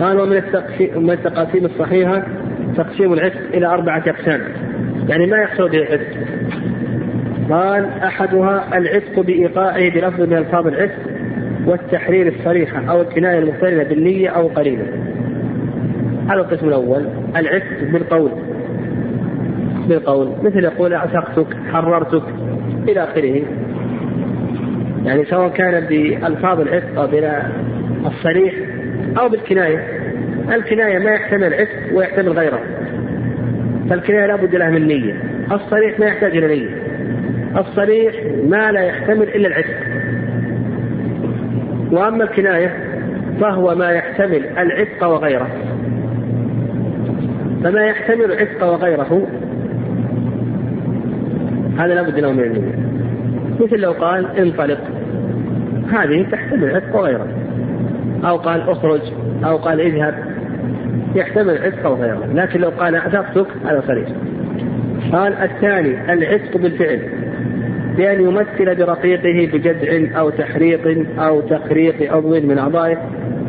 قال ومن التقاسيم الصحيحة تقسيم العتق إلى 4 أقسام. يعني ما يحصل به العتق؟ قال أحدها العتق بإيقاعه بلفظ من ألفاظ العتق والتحرير الصريحة أو الكناية المقترنة بالنية أو قرينة. هذا القسم الأول. العتق بالقول مثل يقول أعتقتك حررتك إلى آخره، يعني سواء كان بألفاظ العتق أو بالصريح أو بالكناية. الكناية ما يحتمل العتق ويحتمل غيره، فالكناية لا بد لها من نية. الصريح ما يحتاج إلى نية، الصريح ما لا يحتمل إلا العتق. وأما الكناية فهو ما يحتمل العتق وغيره، فما يحتمل العتق وغيره هذا لا بد له من النية. مثل لو قال انطلق، هذه تحتمل العتق وغيره، أو قال اخرج، أو قال اذهب، يحتمل العتق وغيره. لكن لو قال أعتقتك هذا صريح. قال الثاني العتق بالفعل، بأن يمثل برقيقه بجدع أو تحريق أو تخريق عضو من أعضائه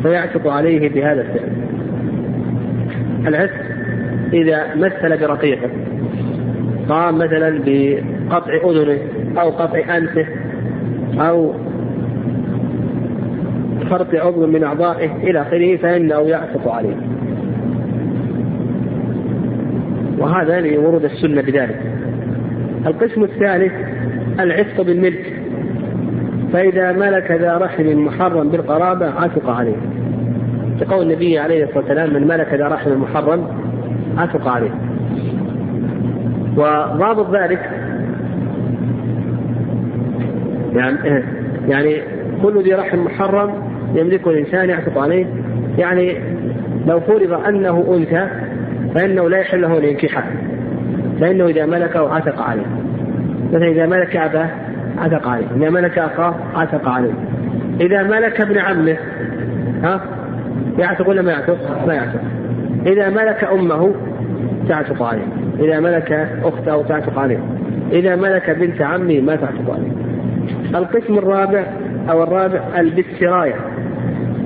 فيعتق عليه بهذا الفعل. العتق إذا مثل برقيقه، قام مثلا بقطع أذنه أو قطع أنفه أو فرط عضو من أعضائه إلى آخره، فإنه يعتق عليه، وهذا لورود السنة بذلك. القسم الثالث العتق بالملك، فإذا ملك ذا رحم محرم بالقرابة عتق عليه، تقول النبي عليه الصلاة والسلام من ملك ذا رحم محرم عتق عليه. وضابط ذلك يعني كل ذي رحم محرم يملكه الإنسان يعتق عليه. يعني لو فرض أنه أنثى فإنه لا يحل له أن ينكحه، لأنه إذا ملكه عتق عليه. مثلا إذا ملك أباه عتق عليه، إذا ملك أخاه عتق عليه، إذا ملك ابن عمه يعتق ولا ما يعتق؟ ما يعتق. إذا ملك أمه تعتق عليه، إذا ملك أخته تعتق عليه، إذا ملك بنت عمه ما تعتق عليه. القسم الرابع البسراية،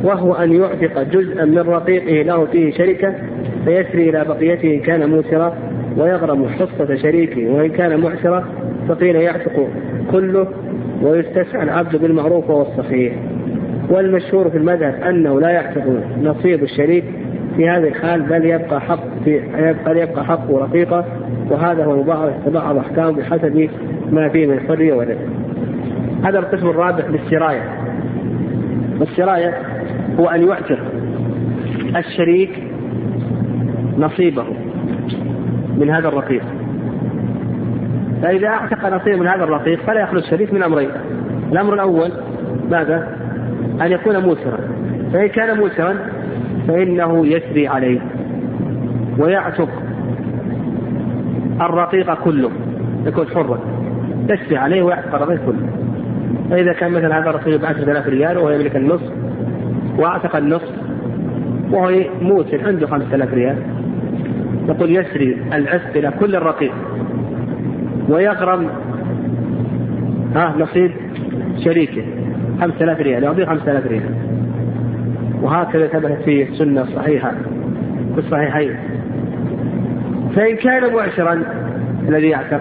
وهو أن يعتق جزءا من رقيقه له فيه شركة فيسري إلى بقيته إن كان موسرا ويغرم حصة شريكه، وإن كان معسرا فقيل يعتق كله، ويستسعى العبد بالمعروف والصحيح. والمشهور في المذهب أنه لا يعتق نصيب الشريك في هذه الحال، بل يبقى حق رقيقه، وهذا هو بعض أحكام بحسب ما فيه من حرية وذلك. هذا القسم الرابع للسراية. والسراية هو أن يعتق الشريك نصيبه من هذا الرقيق، فإذا أعتق نصيب من هذا الرقيق فلا يخلو الشريك من أمرين. الأمر الأول ماذا؟ أن يكون موسرا، فإن كان موسرا فإنه يسري عليه ويعتق الرقيق كله، يكون حرا يسري عليه ويعتق الرقيق كله. فإذا كان مثلا هذا الرقيق ب10,000 ريال وهو يملك النصف، واعتق النصف وهو موسر عنده 5,000 ريال، يقول يسري العتق إلى كل الرقيق ويغرم نصيب شريكه 5,000 ريال، يعطيه 5,000 ريال. وهكذا ثبتت في السنة الصحيحة في الصحيحين. فإن كان معشرا الذي يعتق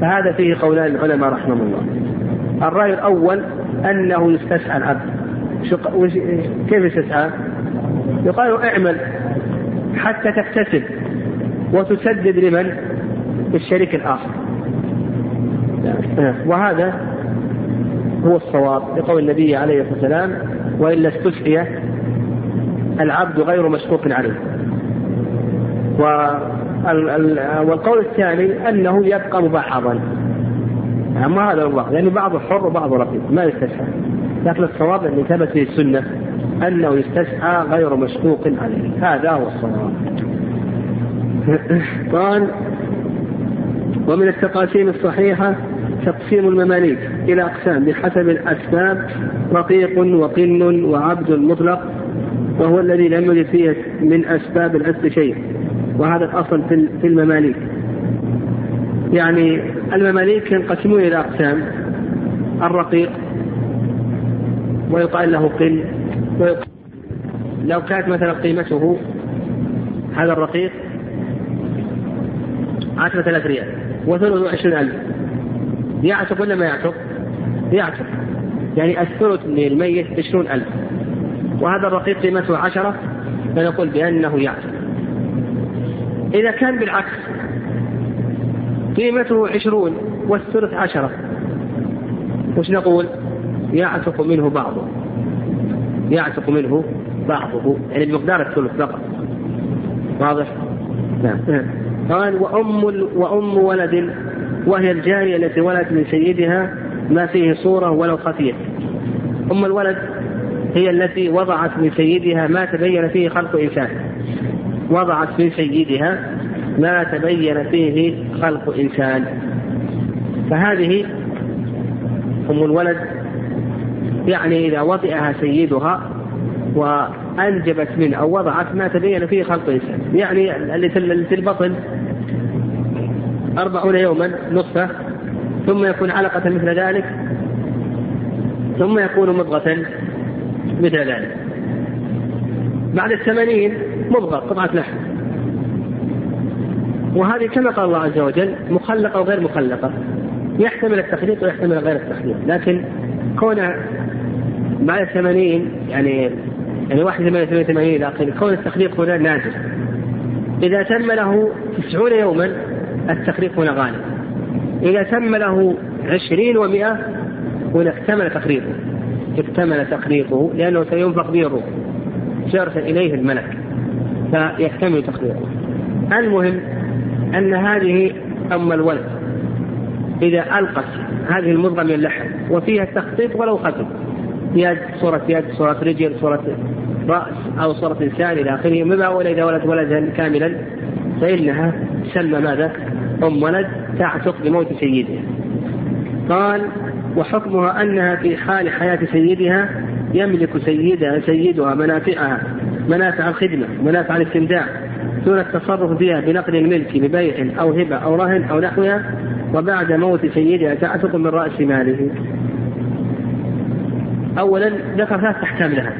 فهذا فيه قولان العلماء رحمه الله. الرأي الأول أنه يستسعى العبد. كيف يستسعى؟ يقال اعمل حتى تكتسب وتسدد لمن؟ الشريك الآخر. وهذا هو الصواب لقول النبي عليه الصلاة والسلام وإلا استسعي العبد غير مشكوك عليه. والقول الثاني أنه يبقى مباحظا، يعني ما هذا الوقت، يعني بعض حر وبعض رقيق ما يستسعى. لكن الصواب الذي ثبت في السنة أنه يستسعى غير مشكوك عليه، هذا هو الصواب. قال ومن التقاسيم الصحيحة تقسيم المماليك إلى أقسام بحسب الأسباب، رقيق وقن وعبد مطلق، وهو الذي لم يجد فيه من أسباب العتق شيء. وهذا الأصل في المماليك. يعني المماليك ينقسمون إلى أقسام، الرقيق ويقال له قن لو كانت مثلا قيمته هذا الرقيق 10,000 ريال وثلث 20,000 يعتق ولا ما يعتق؟ يعتق، يعني الثلث من الميت 20,000 وهذا الرقيق قيمته 10، فنقول بأنه يعتق. إذا كان بالعكس قيمته 20 والثلث 10 وش نقول؟ يعتق منه بعضه، يعتق منه بعضه، يعني بمقدار الثلث فقط. واضح؟ نعم. قال وأم ولد وهي الجارية التي ولدت من سيدها ما فيه صورة ولو خفية. أم الولد هي التي وضعت من سيدها ما تبين فيه خلق إنسان، وضعت من سيدها ما تبين فيه خلق إنسان، فهذه أم الولد يعني إذا وطئها سيدها وأنجبت منه أو وضعت ما تبين فيه خلق إنسان، يعني التي البطن 40 يوما نطفة، ثم يكون علقة مثل ذلك، ثم يكون مضغة مثل ذلك، بعد 80 مضغة قطعة لحم. وهذه كما قال الله عز وجل مخلقة وغير مخلقة، يحتمل التخليق ويحتمل غير التخليق، لكن كون بعد 80 يعني 81 لكن كون التخليق هنا نادر. إذا تم له 90 يوما التخليق هنا غالب، إذا تم له 20 و100 هنا اكتمل تخليقه لأنه سينفخ به الروح شرفا إليه الملك فيكتمل تخليقه. المهم أن هذه أما الولد إذا ألقت هذه المضغة من اللحم وفيها التخطيط ولو خطب يد صورة رجل صورة رأس أو صورة إنسان إلى آخره، مما إذا ولد ولدا كاملا فإنها تسمى ماذا؟ أم ولد، تعتق بموت سيدها. قال وحكمها أنها في حال حياة سيدها يملك سيدها منافع الخدمة منافع الاستمتاع دون التصرف فيها بنقل الملك ببيع أو هبة أو رهن أو نحوها، وبعد موت سيدها تعتق من رأس ماله. أولا ذكر 3 أحكام لها.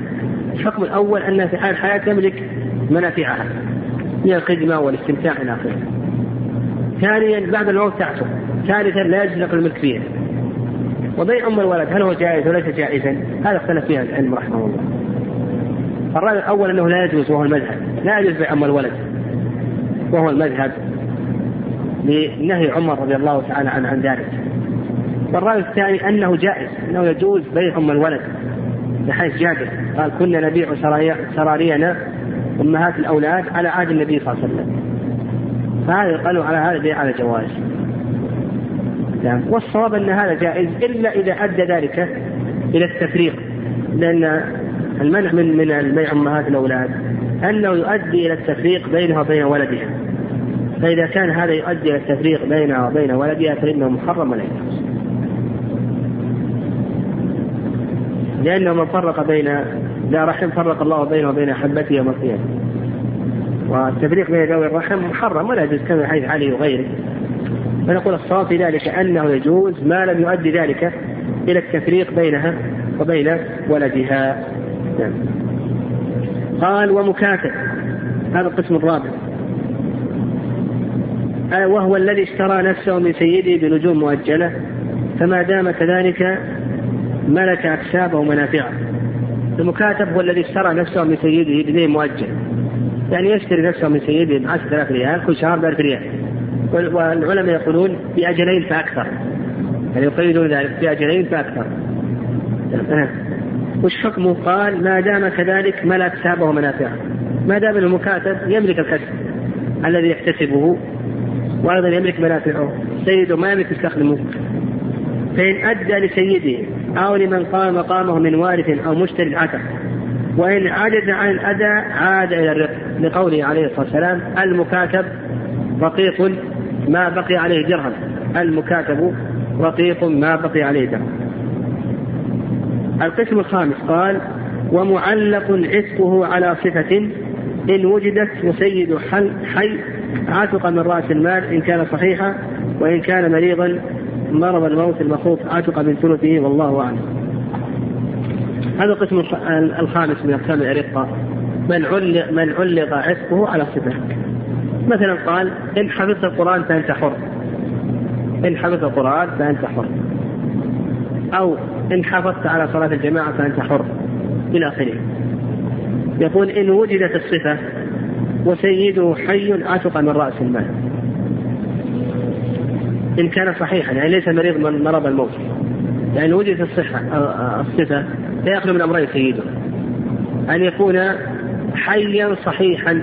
الحكم الأول أنها في حال حياة تملك منافعها هي الخدمة والاستمتاع إلى آخره. ثانيا بعد الموت تعتق. ثالثا لا يجلق الملك فيها. وبيع أم الولد هل هو جائز وليس جائزا؟ هذا اختلف فيها العلم رحمه الله. الرأي الأول أنه لا يجوز وهو المذهب، لا يجوز بيع أم الولد وهو المذهب لنهي عمر رضي الله تعالى عنه عن ذلك. والرأي الثاني أنه جائز، أنه يجوز بيع أم الولد بحيث جابر قال كنا نبيع سرارينا أمهات الأولاد على عهد النبي صلى الله عليه وسلم، فهذا قالوا على هذا بيع على جواز. والصواب أن هذا جائز إلا إذا أدى ذلك إلى التفريق، لأن المنع من البيع أمهات الأولاد أنه يؤدي إلى التفريق بينها وبين ولدها، فإذا كان هذا يؤدي إلى التفريق بينها وبين ولدها فإنه محرم ولا يجوز، لأنه من فرق بين ذا رحم فرق الله بينه وبين أحبته يوم القيامة، والتفريق بين ذوي الرحم محرم ولا يجوز كما حيث علي وغيره. فنقول الصواب في ذلك أنه يجوز ما لم يؤدي ذلك إلى التفريق بينها وبين ولدها. قال ومكاتب، هذا القسم الرابع، وهو الذي اشترى نفسه من سيده بنجوم مؤجلة فما دام كذلك ملك أكسابه ومنافعه. المكاتب هو الذي اشترى نفسه من سيده بدين مؤجل، يعني يشتري نفسه من سيده ب 10,000 ريال كل شهر ب 1,000 ريال، والعلماء يقولون بأجلين فأكثر، يعني يقيدون ذلك بأجلين فأكثر. وش حكمه؟ قال ما دام كذلك ملك أكسابه ومنافعه، ما دام المكاتب يملك الكسب الذي يحتسبه وأيضا يملك منافعه، سيده ما يملك يستخدمه، فإن أدى لسيده أو لمن قام مقامه من وارث أو مشتري عتق، وإن عجز عن الأداء عاد إلى الرق، لقوله عليه الصلاة والسلام المكاتب رقيق ما بقي عليه درهم، المكاتب رقيق ما بقي عليه درهم. القسم الخامس قال ومعلق عتقه على صفة إن وجدت وسيد حي عتق من رأس المال إن كان صحيحا، وإن كان مريضا مرض الموت المخوف عتق من ثلثه والله أعلم. هذا القسم الخامس من أقسام العريقة من علق عتقه على صفة. مثلا قال إن حفظت القرآن فأنت حر، إن حفظت القرآن فأنت حر، أو إن حفظت على صلاة الجماعة فأنت حر، إلى آخره. يقول إن وجدت الصفة وسيده حي عتق من رأس المال إن كان صحيحا، يعني ليس مريض من مرض الموت، لأن وجدت الصفة لا يخلو من أمرين سيده، أن يكون حيا صحيحا،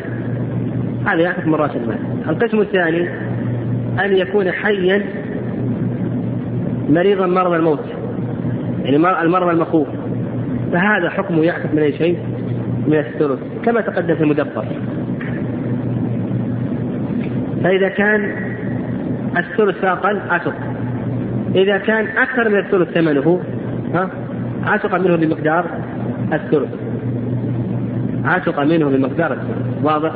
هذا يعتق من رأس المال. القسم الثاني أن يكون حيا مريضا مرض الموت، يعني المرض المخوف، فهذا حكمه يعتق من أي شيء من الثلث كما تقدم في المدبر. فإذا كان الثلث أقل عتق، إذا كان أكثر من الثلث ثمنه عتق منه بمقدار الثلث، عتق منه بمقدار الثلث. واضح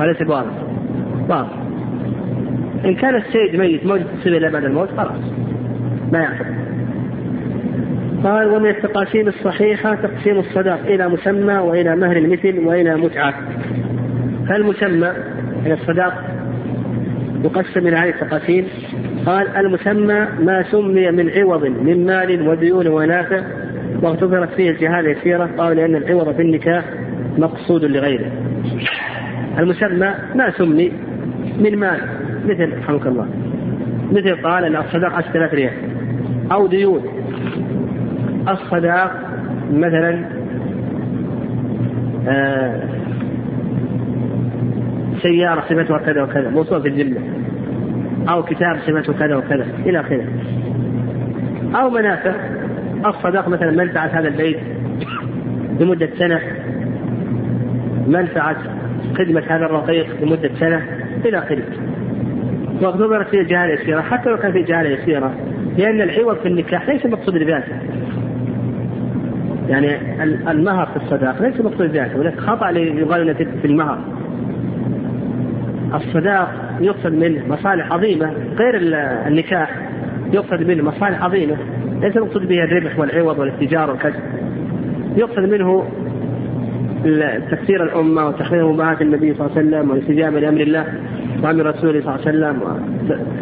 وليس واضح؟ واضح. إن كان السيد ميت موجود تصير إلى بعد الموت خلاص ما يعتق. قال ومن التقاسيم الصحيحة تقسيم الصداق إلى مسمى وإلى مهر المثل وإلى متعة. فالمسمى إلى الصداق يقسم إلى هذه التقاسيم. قال المسمى ما سمي من عوض من مال وديون ونافع واغتفرت فيه الجهال اليسيرة، قالوا لأن العوض في النكاح مقصود لغيره. المسمى ما سمي من مال مثل رحمك الله، مثل قال أن الصداق 10,000 ريال، أو ديون الصداق مثلا سيارة صفتها كذا وكذا موصولة في الجملة، أو كتاب صفته كذا وكذا إلى آخره، أو منافع الصداق مثلا منفعة هذا البيت لمدة سنة، منفعة خدمة هذا الرقيق لمدة سنة إلى آخره. واغتبرت فيه الجهالة يسيرة حتى لو كان فيه جهالة يسيرة، لأن العوض في النكاح ليس مقصود بذاته، يعني المهر في الصداق ليس مقصود بذاته، ولكن خطأ يقال في المهر. الصداق يقصد منه مصالح عظيمة غير النكاح، يقصد منه مصالح عظيمة ليس مقصود بها الربح والعوض والاتجار والكسب، يقصد منه تكثير الأمة وتحرير أمهات النبي صلى الله عليه وسلم والاستجابة لأمر الله وأمر رسوله صلى الله عليه وسلم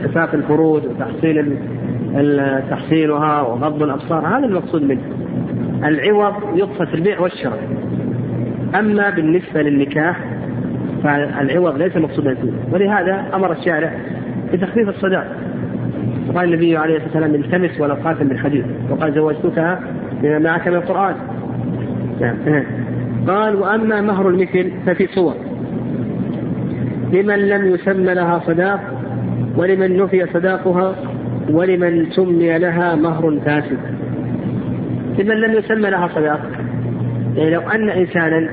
وإسعاف الفروج وتحصيلها وغض الأبصار، هذا المقصود منه. العوض يقصد البيع والشراء. أما بالنسبة للنكاح فالعوض ليس مقصودا فيه، ولهذا أمر الشارع بتخفيف الصداق، وقال النبي عليه الصلاة والسلام التمس ولا خاتم بالحديد، وقال زوجتكها بما معك من القرآن. قال وأما مهر المثل ففي صور لمن لم يسمى لها صداق ولمن نفي صداقها ولمن سمي لها مهر فاسد. لمن لم يسمى لها صداق، يعني لو أن إنسانا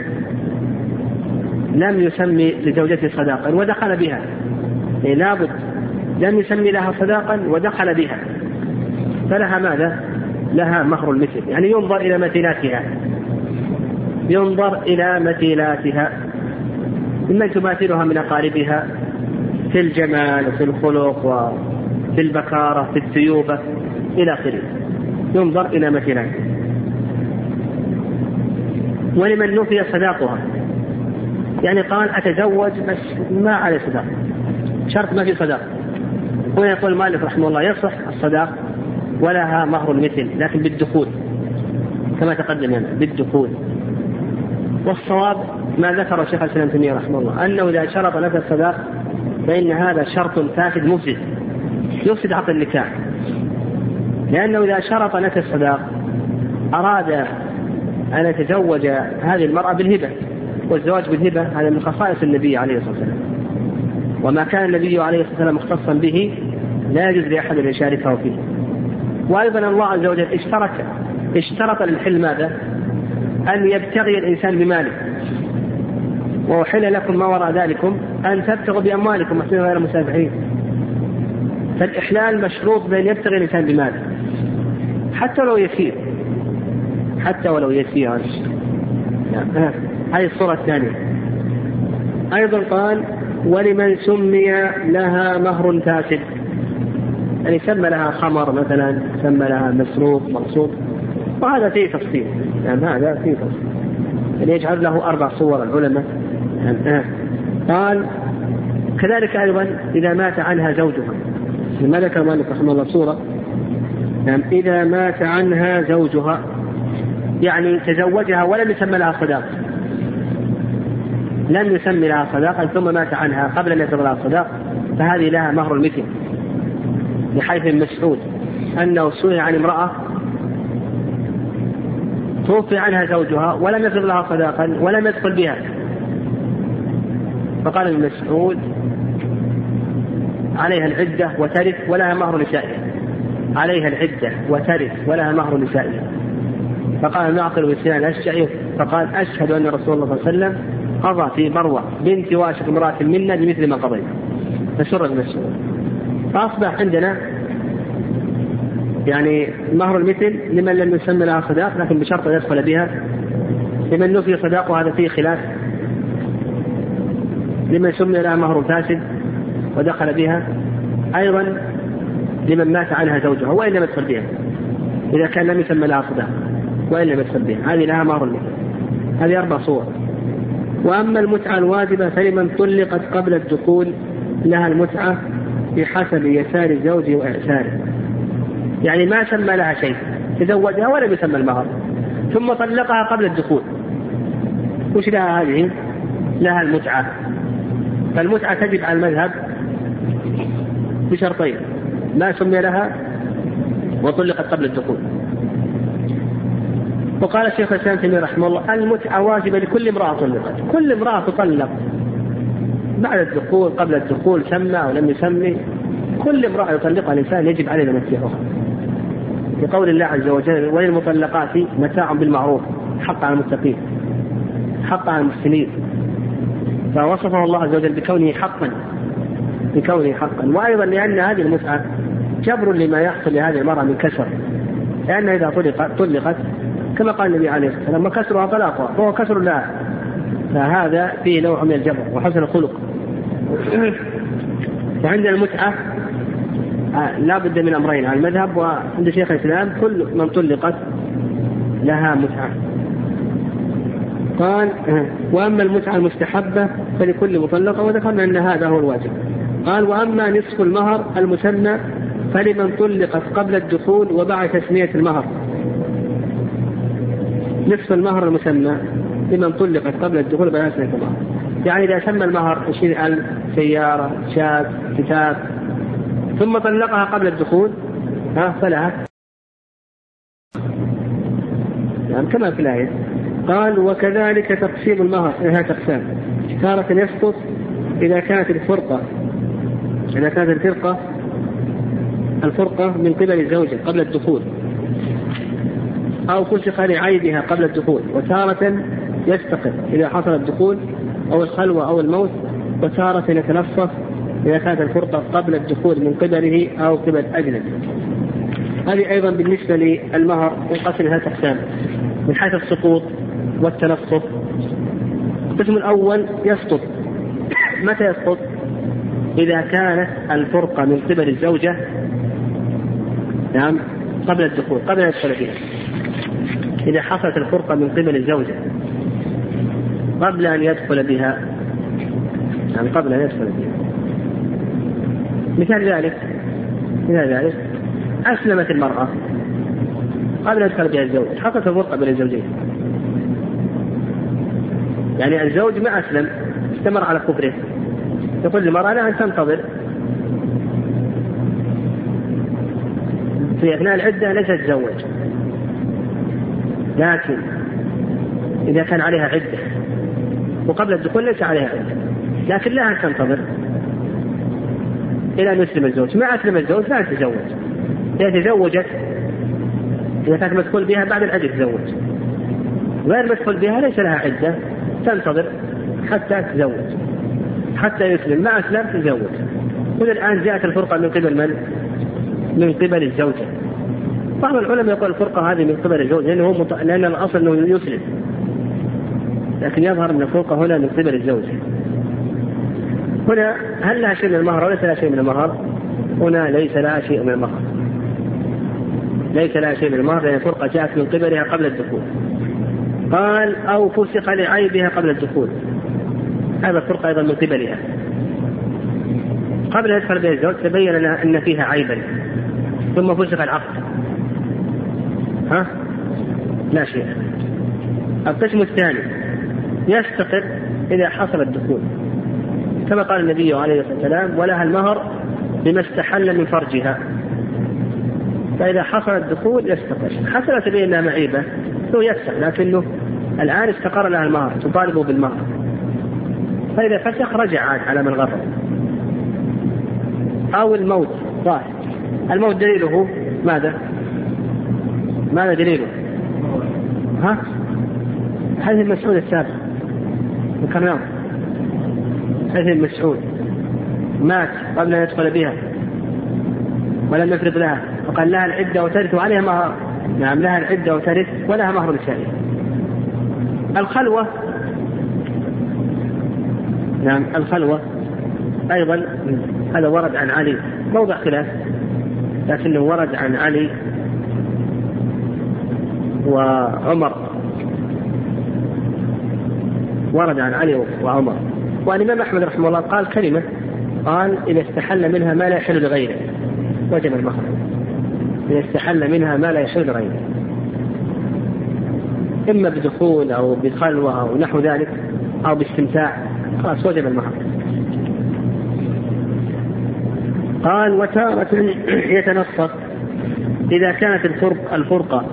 لم يسمي لزوجته صداقا ودخل بها، يعني لابد لم يسمي لها صداقا ودخل بها، فلها ماذا؟ لها مهر المثل، يعني ينظر إلى مثيلاتها، ينظر إلى مثيلاتها ممن تماثلها من أقاربها في الجمال وفي الخلق وفي البكارة في الثيوبة إلى آخره، ينظر إلى مثيلاتها. ولمن نفي صداقها، يعني قال أتزوج بس ما عليه صداق، شرط ما في صداق. هنا يقول المؤلف رحمه الله يصح الصداق ولها مهر المثل، لكن بالدخول كما تقدم لنا بالدخول. والصواب ما ذكر الشيخ الإسلام ابن تيمية رحمه الله أنه إذا شرط لك الصداق فإن هذا شرط فاسد مفسد، يفسد عقد النكاح، لأنه إذا شرط لك الصداق أراد أن يتزوج هذه المرأة بالهبة، والزواج بالهبة هذا من خصائص النبي عليه الصلاة والسلام، وما كان النبي عليه الصلاة والسلام مختصا به لا يجوز لأحد أن يشاركه فيه. وأيضا الله عز وجل اشترط للحل ماذا؟ أن يبتغي الإنسان بماله، وأحل لكم ما وراء ذلكم أن تبتغوا بأموالكم محسنين غير مسافحين. فالإحلال مشروط بأن يبتغي الإنسان بماله حتى ولو يسير، حتى ولو يسير. هذه الصورة الثانية. أيضا قال ولمن سمي لها مهر فاسد، يعني سمى لها خمر مثلا، سمى لها مسروق مرصود، وهذا فيه تفصيل، يعني هذا فيه تفصيل. فليجعل له 4 صور العلماء. قال كذلك أيضا إذا مات عنها زوجها، لما ذكر مالك رحمه الله صورة، إذا مات عنها زوجها يعني تزوجها ولم يسمى لها صداق، لم يسمى لها صداقا ثم مات عنها قبل أن يسمى لها صداق، فهذه لها مهر المثل، بحيث المسعود أنه سئل عن امرأة توفي عنها زوجها ولم يفرض لها صداقا ولم يدخل بها، فقال المسعود عليها العدة وترث ولها مهر نسائها، عليها العدة وترث ولها مهر نسائها. فقال ناقل وسنان الشعير فقال أشهد أن رسول الله صلى الله عليه وسلم قضى في مروة بنت واشق امرأة منا بمثل ما قضيت، فسر المسعود. فأصبح عندنا يعني مهر المثل لمن لم يسمى لها صداق، لكن بشرط أن يدخل بها. لمن نفي صداق وهذا فيه خلاف، لمن سمي لها مهر فاسد ودخل بها، أيضا لمن مات عنها زوجها وإن لم يدخل بها، إذا كان لم يسمى لها صداق وإن لم يدخل بها، هذه لها مهر المثل. هذه 4 صور. وأما المتعة الواجبة فلمن طلقت قبل الدخول لها المتعة بحسب يسار الزوج وإعساره، يعني ما سمى لها شيء، تزوجها ولم يسمى المهر ثم طلقها قبل الدخول، وش لها هذه؟ لها المتعة. فالمتعة تجب على المذهب بشرطين: ما سمي لها وطلقت قبل الدخول. وقال الشيخ الإسلام تيمية رحمه الله: المتعة واجبة لكل امرأة طلقت، كل امرأة تطلق بعد الدخول قبل الدخول سمى ولم يسمي، كل امرأة يطلقها الإنسان يجب عليه متعها، بقول الله عز وجل: وللمطلقات متاع بالمعروف حق على المتقين، حق على المحسنين. فوصفه الله عز وجل بكونه حقا، بكونه حقا. وأيضا لأن هذه المتعة جبر لما يحصل لهذه المرأة من كسر، لأن إذا طلقت كما قال النبي عليه الصلاة والسلام: كسرها طلاقها، فهو كسر لها، فهذا فيه نوع من الجبر وحسن الخلق. وعند المتعة لا بد من أمرين على المذهب، وعند شيخ الإسلام كل من طلقت لها متعة. قال: وأما المتعة المستحبة فلكل مطلقة، وذكرنا أن هذا هو الواجب. قال: وأما نصف المهر المسمى فلمن طلقت قبل الدخول وبعد تسمية المهر. نصف المهر المسمى لمن طلقت قبل الدخول وبعد تسمية المهر، يعني إذا سمى المهر 20,000 سيارة، شاة، كتاب، ثم طلقها قبل الدخول فلها كما في الآية. قال: وكذلك تقسيم المهر لها تقسام، تارة يسقط إذا كانت الفرقة من قبل الزوجة قبل الدخول، أو فسخ لعيبها قبل الدخول، وتارة يستقر إذا حصل الدخول أو الخلوة أو الموت، وتارة يتنفس إذا كانت الفرقة قبل الدخول من قبله أو قبل أجنبي. هذه أيضا بالنسبة للمهر ينقسم إلى 3 أقسام من حيث السقوط والتنصف. القسم الأول: يسقط. متى يسقط؟ إذا كانت الفرقة من قبل الزوجة قبل الدخول، قبل أن يدخل فيها، إذا حصلت الفرقة من قبل الزوجة قبل أن يدخل بها، قبل أن يدخل بها. مثال ذلك أسلمت المرأة قبل أن يدخل بها الزوج، حصلت الفرقة بين الزوجين، يعني الزوج ما أسلم، استمر على كفره، يقول للمرأة: لا، أنت تنتظر في أثناء العدة ليس تتزوج. لكن إذا كان عليها عدة وقبل الدخول ليس عليها عدة، لكن لا، أنت تنتظر إلى أن يسلم الزوج، ما أسلم الزوج لا تتزوج. إذا تزوجت، إذا كانت مدخول بها بعد العدة تزوج، غير مدخول بها ليس لها عدة، تنتظر حتى تزوج، حتى يسلم، ما أسلم تزوج. وإذا الآن جاءت الفرقة من قبل من؟ من قبل الزوجة. بعض العلماء يقول الفرقة هذه من قبل الزوجة لأن الأصل أنه يسلم، لكن يظهر أن الفرقة هنا من قبل الزوجة. هنا هل لها شيء من المهر أو ليس لها شيء من المهر؟ هنا ليس لها شيء من المهر، ليس لها شيء من المهر، لأن الفرقة جاءت من قبلها قبل الدخول. قال أو فسخ لعيبها قبل الدخول. هذا الفرقة أيضا من قبلها قبل أن يدخل بها الزوج تبين لنا أن فيها عيبا ثم فسخ العقد. ها؟ لا شيء. القسم الثاني يستقر إذا حصل الدخول كما قال النبي عليه الصلاة والسلام ولها المهر بما استحل من فرجها. فإذا حصل الدخول يستقر. حصلت به أنها معيبة هو يفسخ لكنه الآن استقر لها المهر تطالبه بالمهر. فإذا فسخ رجع عاد على من غفر. أو الموت ظاهر. الموت دليله ماذا؟ ماذا دليله؟ ها؟ هذه المسعود السابق ذكرناه. هذه المسعود مات قبل أن يدخل بها ولم يفرض لها وقال لها العدة وترث وعليها مهر. نعم لها العدة وترث ولها مهر نسائي. الخلوة نعم الخلوة أيضا هذا ورد عن علي موضع خلاف لكنه ورد عن علي وعمر ورد عن علي وعمر. والإمام أحمد رحمه الله قال كلمة قال إذا استحل منها ما لا يحل لغيره وجب المهر. إذا استحل منها ما لا يحل لغيره إما بدخول أو بخلوة أو نحو ذلك أو باستمتاع خلاص وجب المهر. قال وتارة يتنصف إذا كانت الفرقة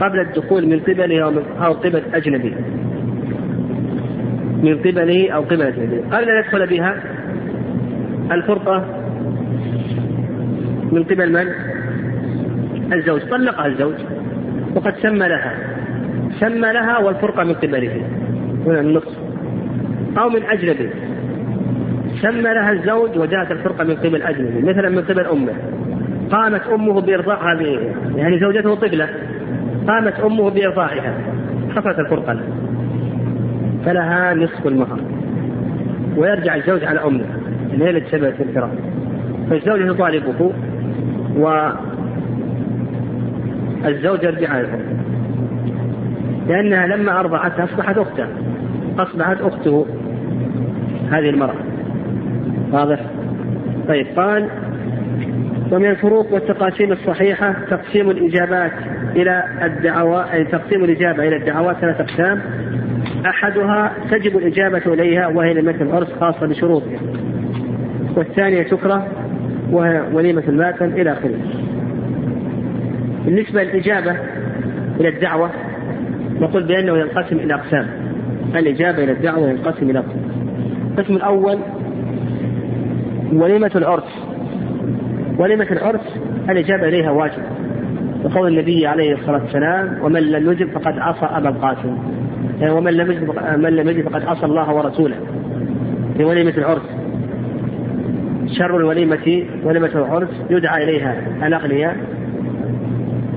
قبل الدخول من قبله أو قبل أجنبي من قبله أو قبل أجنبي. قبل أن يدخل بها الفرقة من قبل من؟ الزوج. طلقها الزوج وقد سمى لها والفرقة من قبله هنا النصف. أو من أجنبي سمى لها الزوج وجاءت الفرقة من قبل أجنبي مثلا من قبل أمه قامت أمه بإرضاعها يعني زوجته طفلة قامت أمه بإرضاعها حصلت الفرقة لها فلها نصف المهر ويرجع الزوج على أمه ليلة سبعة الفراق. فالزوج يطالبه والزوج يرجع على أمه لأنها لما أرضعتها أصبحت أخته هذه المرأة. واضح؟ طيب قال ومن الفروق والتقاسيم الصحيحة تقسيم الإجابة إلى الدعوات ثلاث أقسام. أحدها تجب الإجابة إليها وهي لمة العرس خاصة بشروطها. والثانية تكره وهي وليمة الماتم إلى آخره. بالنسبة للإجابة إلى الدعوة نقول بأنه ينقسم إلى أقسام. الإجابة إلى الدعوة ينقسم إلى أقسام. القسم الأول وليمة العرس. وليمة العرس الإجابة إليها واجب وقول النبي عليه الصلاة والسلام ومن لم يجب فقد عصى أبا القاسم يعني ومن لم يجب فقد عصى الله ورسوله في وليمة العرس. شر الوليمة وليمة العرس يدعى إليها الأغنياء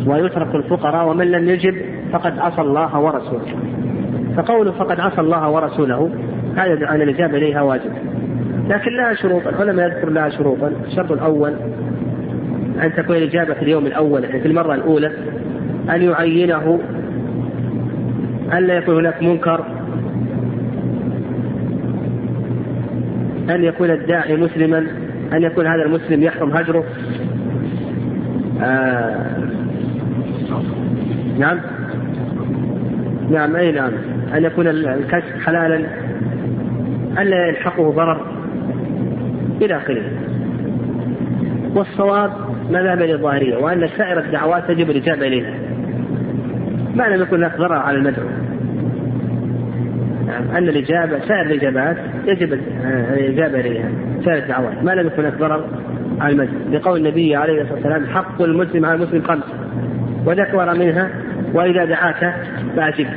ويترك الفقراء ومن لم يجب فقد عصى الله ورسوله. فقوله فقد عصى الله ورسوله هذا أن الإجابة إليها واجب لكن لها شروط. العلماء يذكر لها شروطا. الشرط الأول أن تكون الإجابة في اليوم الأول يعني في المرة الأولى أن يعينه أن يكون الداعي مسلما أن يكون هذا المسلم يحرم هجره نعم أن يكون الكسب حلالا أن لا يلحقه ضرر إلى آخره. والصواب مذهب الظاهرية وأن سائر الدعوات تجب الإجابة إليها ما لم يكن لك ضرر على المدعو. يعني أن الإجابة سائر الإجابات يجب الإجابة إليها سائر الدعوات ما لم يكن لك ضرر على المدعو لقول النبي عليه الصلاة والسلام حق المسلم على المسلم 5 وذكر منها وإذا دعاك فأجب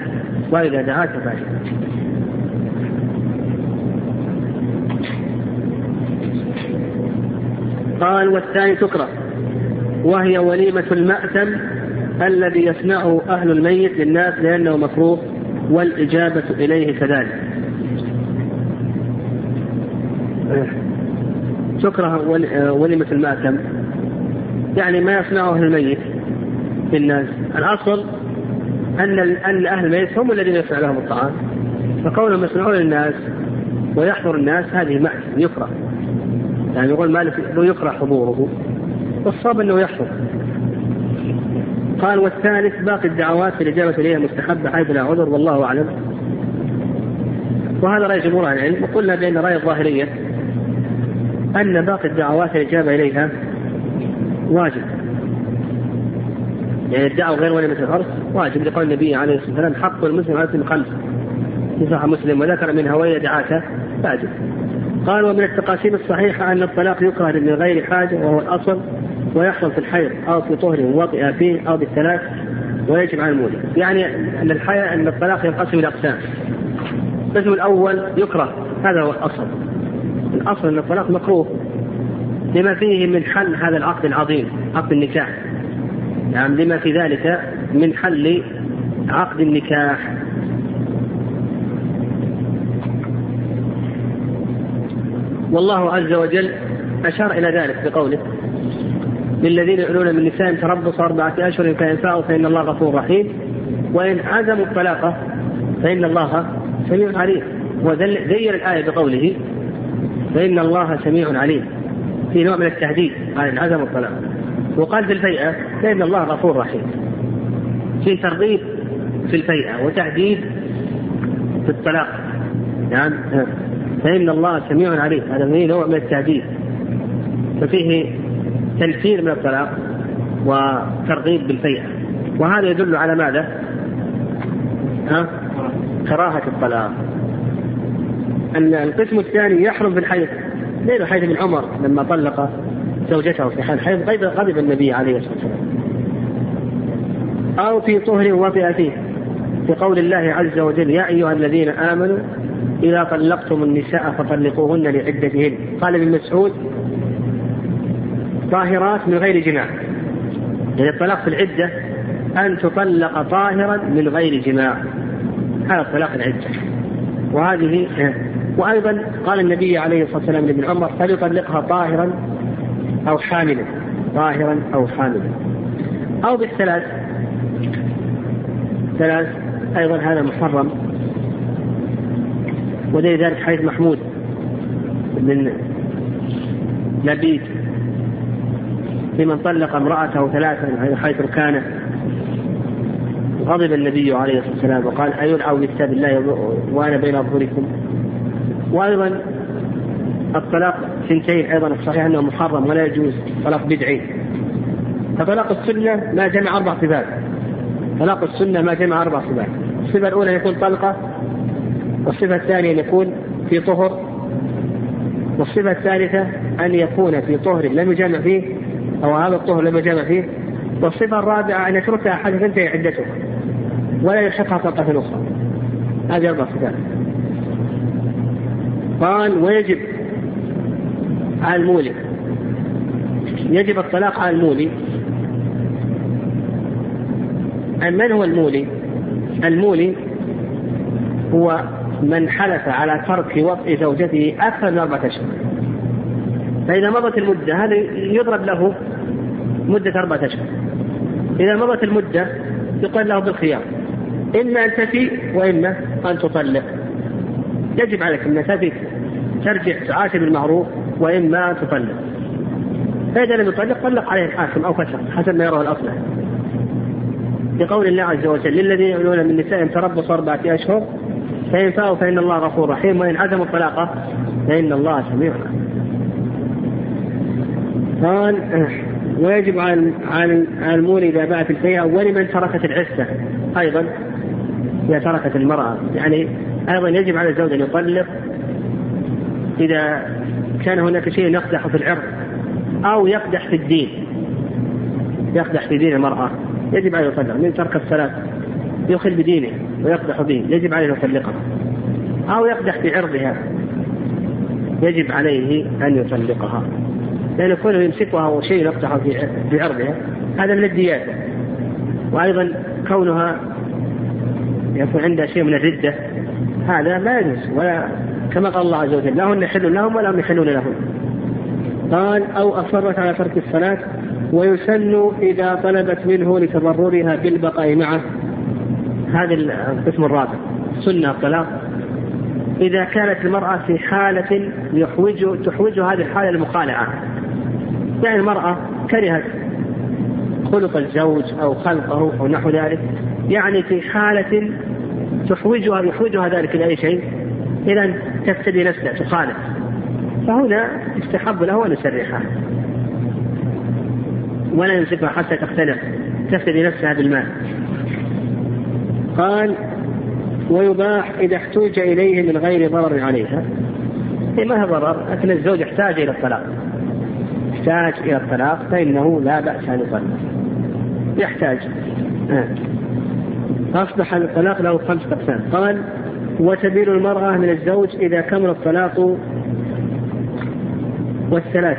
قال والثاني تكره وهي وليمة المأتم الذي يصنعه أهل الميت للناس لأنه مكروه والإجابة إليه كذلك. تكره وليمة المأتم يعني ما يصنعه أهل الميت للناس. الأصل أن أهل الميت هم الذين يصنع لهم الطعام، فقولهم يصنعون الناس ويحضر الناس هذه مأثم يفرح، يعني يقول مالك يفرح حضوره، والصواب أنه يحضر. قال والثالث باقي الدعوات في الإجابة إليها مستحبة حيث لا عذر، والله أعلم. وهذا رأي جمهور أهل العلم، وقلنا بأن رأي الظاهرية أن باقي الدعوات الإجابة إليها واجب، يعني الدعوة غير وليمة العرس واجب، لقول النبي عليه الصلاة والسلام حق المسلم على المسلم خمس، نصح مسلم وذكر من هوية دعاك واجب. قال ومن التقاسيم الصحيحة أن الطلاق يكره من غير حاجة وهو الأصل، ويحصل في الحيض أو في طهر وطئ فيه أو بالثلاث، ويجب على المولد. يعني أن الطلاق ينقسم إلى أقسام، القسم الأول يكره، هذا هو الأصل، الأصل أن الطلاق مكروه لما فيه من حل هذا العقد العظيم عقد النكاح، يعني لما في ذلك من حل عقد النكاح. والله عز وجل أشار إلى ذلك بقوله للذين يؤلون من نسائهم تربص 4 أشهر فإن فاءوا فإن الله غفور رحيم وإن عزموا الطلاق فإن الله سميع عليم. وذير الآية بقوله فإن الله سميع عليم، في نوع من التهديد على عزم الطلاق. وقال في الفيئة فإن الله غفور رحيم، في ترغيب في الفيئة وتهديد في الطلاق، يعني فإن الله سميع عليم، هذا نوع من التهديد، ففيه تنفير من الطلاق وترغيب بالفيئة. وهذا يدل على ماذا؟ كراهة الطلاق. أن القسم الثاني يحرم في الحيض، لأن حيث بن عمر لما طلق زوجته في حال حيض غضب النبي عليه الصلاة والسلام. أو في طهر وطئ فيه، في قول الله عز وجل يا أيها الذين آمنوا إذا طلقتم النساء فطلقوهن لعدتهن. قال ابن مسعود طاهرات من غير جماع، يعني الطلاق في العدة أن تطلق طاهرا من غير جماع، هذا طلاق العدة. وهذه وأيضا قال النبي عليه الصلاة والسلام لابن عمر فليطلقها طاهرا أو حاملا، طاهرا أو حاملا، أو بالثلاث، ثلاث أيضا هذا محرم. ولذلك ذلك حديث محمود بن لبيد لمن طلق امرأته 3 حيث كان، غضب النبي عليه الصلاة والسلام وقال أيلعن بكتاب الله وأنا بين أظهركم. وأيضا الطلاق 2 أيضا الصحيح أنه محرم ولا يجوز، طلاق بدعي. فطلاق السنة ما جمع 4 صفات، طلاق السنة ما جمع 4 صفات. الصفة الأولى يكون طلقة، والصفة الثانية أن يكون في طهر، والصفة الثالثة أن يكون في طهر لم يجمع فيه أو هذا الطهر لم يجمع فيه، والصفة الرابعة أن يتركها حتى تنتهي عدته ولا يلحقها طلقة أخرى. هذه 4 صفات. قال ويجب على المولي، يجب الطلاق على المولي. من هو المولي؟ المولي هو من حلف على ترك وطء زوجته أكثر من 4 أشهر، فإذا مضت المدة، هذا يضرب له مدة 4 أشهر، إذا مضت المدة يقال له بالخيار إما أن تفي وإما أن تطلق، يجب عليك أن تفي ترجع تعاتب المعروف، وإما أن تطلق، فإذا لم يطلق طلق عليه الحاكم أو فسخ حسب ما يراه الأصلح، لقول الله عز وجل للذين يؤلون من نسائهم تربص 4 أشهر فإن فاءوا فإن الله غفور رحيم وإن عزموا الطلاق فإن الله سميع عليم. قال ويجب على المولي إذا باعت الفيئة، ولمن تركت العفة أيضا إذا تركت المرأة، يعني أيضا يجب على الزوج أن يطلق إذا كان هناك شيء يقدح في العرض أو يقدح في الدين، يقدح في دين المرأة يجب عليه يطلق. من ترك الصلاة يخل بدينه ويقدح به يجب عليه أن يطلقه، أو يقدح بعرضها يجب عليه أن يطلقها، لأن كونه يمسكها أو شيء يقدح في عرضها هذا من الديانة. وأيضا كونها يكون عندها شيء من الردة هذا لا يجوز، ولا كما قال الله عز وجل لا هن يحل لهم ولا هم يحلون لهم. قال أو أصرت على ترك الصلاة، ويسن إذا طلبت منه لتضررها بالبقاء معه، هذا القسم الرابع سنة الطلاق إذا كانت المرأة في حالة تحوج هذه الحالة المخالعة، يعني المرأة كرهت خلق الزوج أو خلقه أو نحو ذلك، يعني في حالة يحوجها ذلك لأي شيء إلى أن تفتدي نفسها تخالف، فهنا يستحب له أن يسرحها ولا يمسكها حتى تختلف تفتدي نفسها بالمال. قال ويباح إذا احتوج إليه من غير ضرر عليها، ما هي ضرر لكن الزوج احتاج إلى الطلاق فإنه لا بأس أن يطلق يحتاج. أصبح الطلاق له 5 أقسام. قال وتبين المرأة من الزوج إذا كمل الطلاق والثلاث،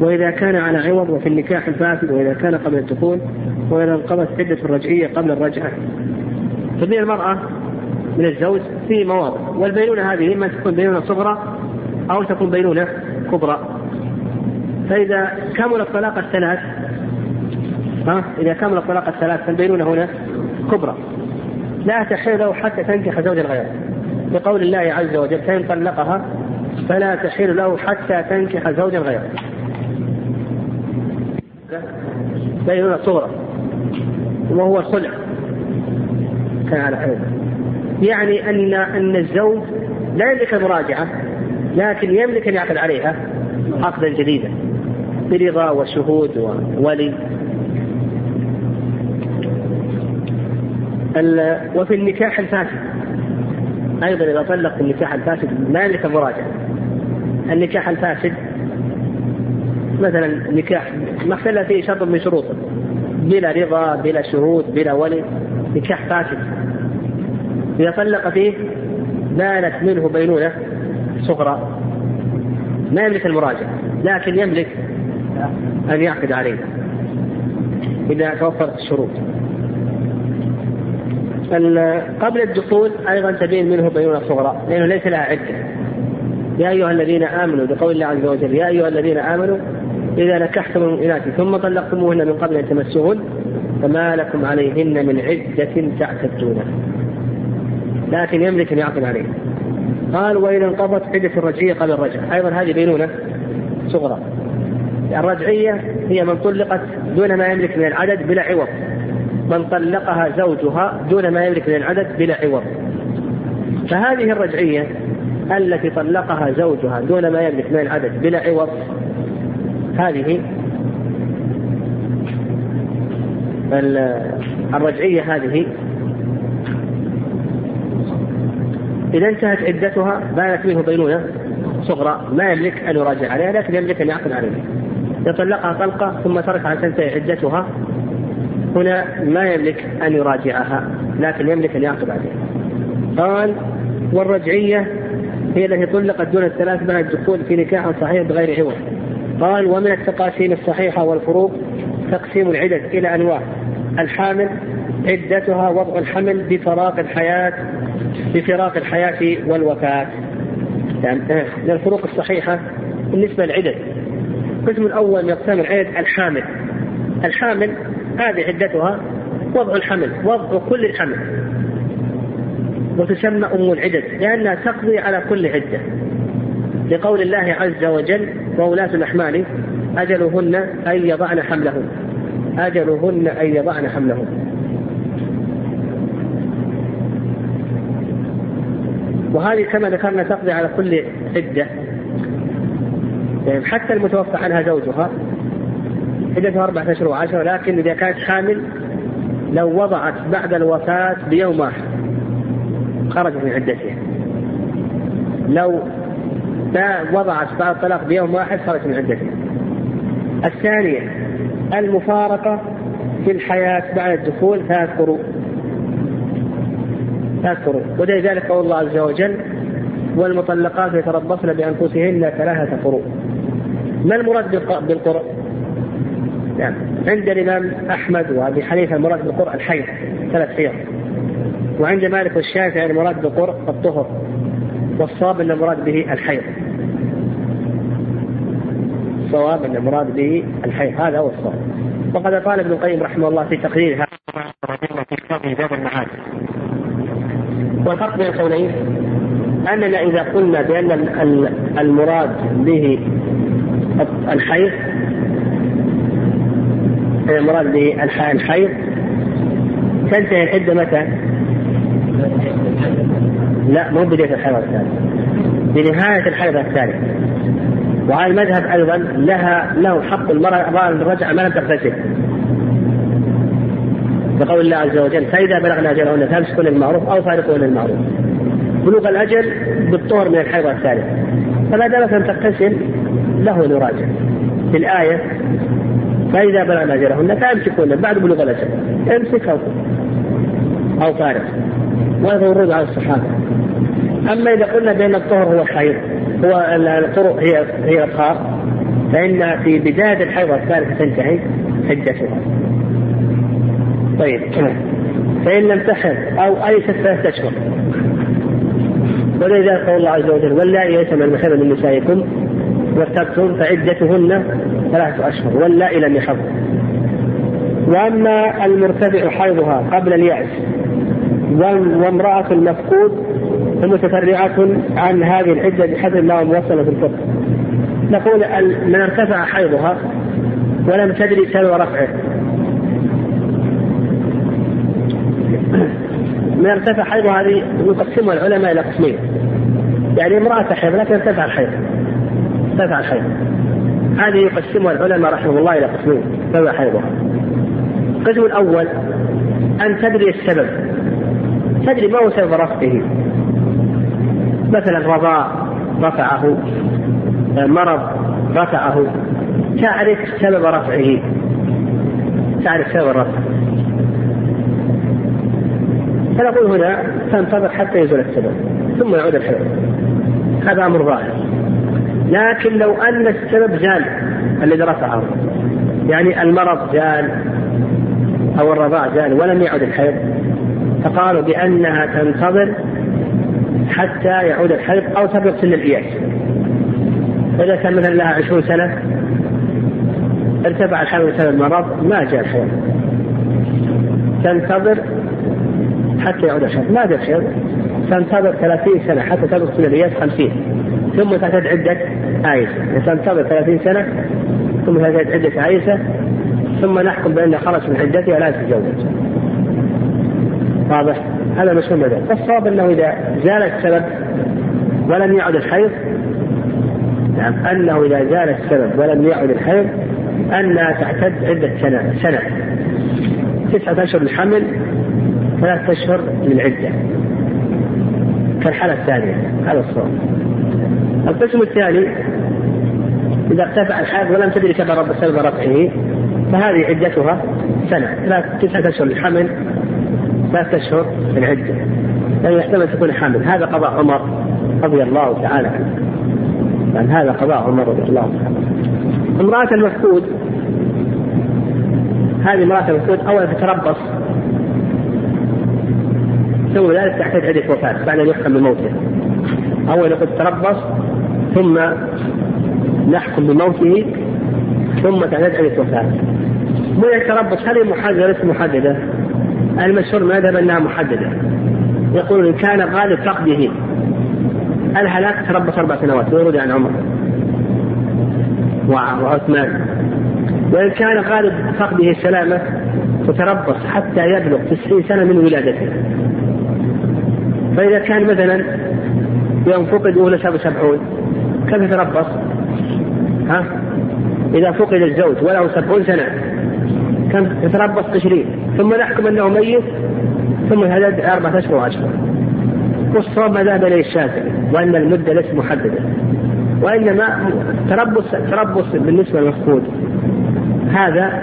وإذا كان على عوض، وفي النكاح الفاسد، وإذا كان قبل الدخول، وإذا انقضت عدة الرجعية قبل الرجعة. تبين المرأة من الزوج في مواضع، والبينونة هذه إما تكون بينونة صغرى أو تكون بينونة كبرى. فإذا كمل الطلاق الثلاث فالبينونة هنا كبرى لا تحيله حتى تنكح زوجا غيره، بقول الله عز وجل فإن طلقها فلا تحيل له حتى تنكح زوجا غيره. بينونة صغرى وهو الخلع كان على حيله، يعني أن الزوج لا يملك المراجعة لكن يملك أن يعقد عليها عقدا جديدا برضا وشهود وولي. وفي النكاح الفاسد أيضا إذا طلق في النكاح الفاسد لا يملك المراجعة. النكاح الفاسد مثلا نكاح ما اختل فيه شرط من شروطه بلا رضا بلا شهود بلا ولي، نكاح فاسد إذا طلق فيه نالت منه بينونة صغرى ما يملك المراجعة لكن يملك أن يعقد عليه إذا توفرت الشروط. قبل الدخول أيضا تبين منه بينونة صغرى لأنه ليس لها عدة. يا أيها الذين آمنوا، بقول الله عز وجل يا أيها الذين آمنوا إذا نكحتم المؤمنات ثم طلقتموهن من قبل أن تمسوهن فما لكم عليهن من عدة تعتدونها، لكن يملك أن يعقد عليه. قال وإذا انقضت عدة الرجعية قبل الرجعة، أيضا هذه بينونة صغرى. الرجعية هي من طلقت دون ما يملك من العدد بلا عوض، من طلقها زوجها دون ما يملك من العدد بلا عوض. فهذه الرجعية التي طلقها زوجها دون ما يملك من العدد بلا عوض هذه الرجعية هذه إذا انتهت عدتها بانت منه بينونة صغرى ما يملك أن يراجع عليها لكن يملك أن يعقد عليها. يطلقها طلقة ثم تركها حتى تنتهي عدتها، هنا ما يملك أن يراجعها لكن يملك أن يعقد عليها. قال والرجعية هي التي طلقت دون الثلاث بعد الدخول في نكاح صحيح بغير عوض. قال ومن التقاسيم الصحيحة والفروق تقسيم العدد إلى أنواع: الحامل عدتها وضع الحمل بفراق الحياة والوفاة. يعني الفروق الصحيحة بالنسبة للعدد. القسم الأول من أقسام العدد الحامل هذه عدتها وضع الحمل، وضع كل الحمل، وتسمى أم العدد لأنها تقضي على كل عدة، لقول الله عز وجل وولاة الأحمال أجلهن أن يضعن حملهن. وهذه كما ذكرنا تقضي على كل عدة، يعني حتى المتوفى عنها زوجها عدتها 14 و10، لكن إذا كانت حامل لو وضعت بعد الوفاة بيوم واحد خرجت من عدتها، لو وضعت بعد الطلاق بيوم واحد خرجت من عدتها. الثانية المفارقة في الحياة بعد الدخول 3 قروء، ولذلك قول الله عز وجل والمطلقات يتربصن بأنفسهن 3 قروء. ما المراد بالقرء؟ يعني عند الإمام أحمد وأبي حنيفة المراد بالقرء الحيض 3 حيض، وعند مالك والشافعي المراد بالقرء الطهر، والصاب المراد به الحيض. الصواب أن المراد به الحي، هذا هو الصواب. وقد قال ابن القيم رحمه الله في تقرير هذا في كتابه زاد المعاد: والفرق بين القولين أننا إذا قلنا بأن المراد به الحيض، المراد به الحيض، تنتهي الحدة متى؟ لا، مو بداية الحيض الثالث، بنهاية الحيض الثالث. وعلى المذهب أيضا له حق المرأة الرجعة ما لم تغتسل، بقول الله عز وجل: فإذا بلغنا أجلهن فامسكوهن بالمعروف أو فارقوهن بالمعروف. بلوغ الأجل بالطهر من الحيض الثالث، فما دامت لم تغتسل له أن يراجع في الآية: فإذا بلغنا أجلهن فامسكوهن بعد بلوغ الأجل، امسكه أو فارق، وهذا ورد على الصحابة. أما إذا قلنا بأن الطهر هو الحيض، هو الطرق هي الطهر، فإن في بداية الحيض الثالث تنتهي حدتها. طيب، فإن لم تحض أو أيست 3 أشهر. ولذلك قال الله عز وجل: واللائي يئسن من المحيض من نسائكم وارتبتم فعدتهن 3 أشهر واللائي لم يحضن. وأما المرتفع حيضها قبل اليأس وامرأة المفقود فمتفرعة عن هذه العدة بحسب ما وصل في الفقه. نقول: من ارتفع حيضها ولم تدري سبب رفعه، من ارتفع حيضها، هذه يقسمها العلماء إلى قسمين، يعني امرأة تحيض لكن ارتفع الحيض، هذه يقسمها العلماء رحمه الله إلى قسمين سبب حيضها. القسم الأول أن تدري السبب، تدري ما هو سبب رفعه، مثلا رضاء رفعه، مرض رفعه، تعرف سبب رفعه، تعرف سبب رفعه. فنقول هنا تنتظر حتى يزول السبب ثم يعود الحيض، هذا أمر ظاهر. لكن لو أن السبب زال الذي رفعه، يعني المرض زال أو الرضاء زال ولم يعد الحيض، فقالوا بأنها تنتظر حتى يعود الحيض أو تبلغ سن الإياس. فإذا كان مثلا لها 20 سنة ارتفع الحيض بسبب المرض ما جاء الحيض، تنتظر حتى يعود الحيض، ما جاء الحيض، تنتظر 30 سنة حتى تبلغ سن الإياس 50، ثم تعتد عدة عائسة، تنتظر 30 سنة ثم تعتد عدة عائسة، ثم نحكم بأنها خرج من عدتها لا تتزوج. واضح؟ هذا مش مدى. فالصواب أنه إذا زال السبب ولم يعد الحيض، يعني أنه إذا زال السبب ولم يعد الحيض أنها تعتد عدة سنة، 9 أشهر للحمل، 3 أشهر للعدة كالحالة الثانية. هذا الصواب. القسم الثاني: إذا ارتفع الحيض ولم تدري سبب رفعه، فهذه عدتها سنة، 9 أشهر للحمل، 3 أشهر من عدة، لأن يحتمل تكون حامل. هذا قضاء عمر رضي الله تعالى عنه، يعني هذا قضاء عمر رضي الله تعالى عنه. امرأة المفقود، هذه امرأة المفقود أولا تتربص، ثم ذلك تحتاج عدة وفاة بعد أن يحكم بموته. أولا قد تربص ثم نحكم بموته ثم تحتاج عدة وفاة. من يتربص هذه محددة، المشهور ما ذهب أنها محددة. يقول: إن كان غالب فقده الهلاك تربص 4 سنوات ويرد عن عمر وعثمان، وإن كان غالب فقده السلامة فتربص حتى يبلغ 90 سنة من ولادته. فإذا كان مثلا ينفقد أولى 70 كيف يتربص؟ ها؟ إذا فقد الزوج وله 70 سنة كم يتربص؟ 20، ثم نحكم أنه ميت ثم الهدد 4 أشهر و10. والصواب ما ذهب إليه الشافعي وأن المدة ليست محددة، وإنما تربص بالنسبة للمفقود، هذا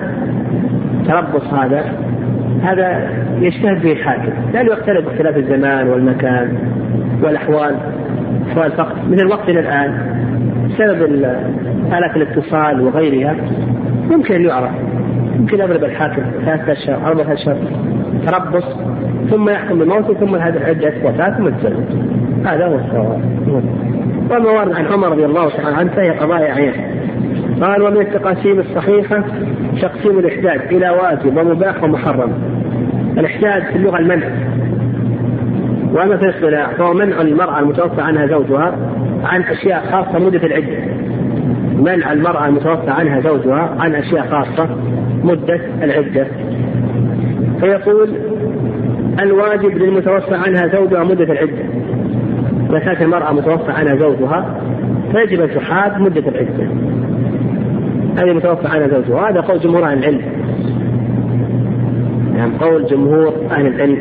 يجتهد به الحاكم، لأنه يختلف باختلاف الزمان والمكان والأحوال، أحوال فقط من وقتنا الآن بسبب آلات الاتصال وغيرها ممكن أن يعرف، يمكن أضرب الحاكم 3 أشهر 4 أشهر تربص ثم يحكم بموته ثم هذه العدة وفاة متزوج. هذا هو الصواب. وما ورد عن عمر رضي الله تعالى عنه فهي قضايا عين، قال ومن التقاسيم الصحيحة تقسيم الإحداد إلى واجب ومباح ومحرم. الإحداد في اللغة المنع، وأما في الاصطلاح فهو منع المرأة المتوفى عنها زوجها عن أشياء خاصة مدة العدة، منع المرأة المتوفى عنها زوجها عن أشياء خاصة مدة العدة. فيقول الواجب للمتوفى عنها زوجها مدة العدة، فكانت المرأة متوفى عنها زوجها فيجب الشحاذ مدة العدة، هذه متوفى عنها زوجها. هذا قول جمهور أهل العلم، يعني قول جمهور أهل العلم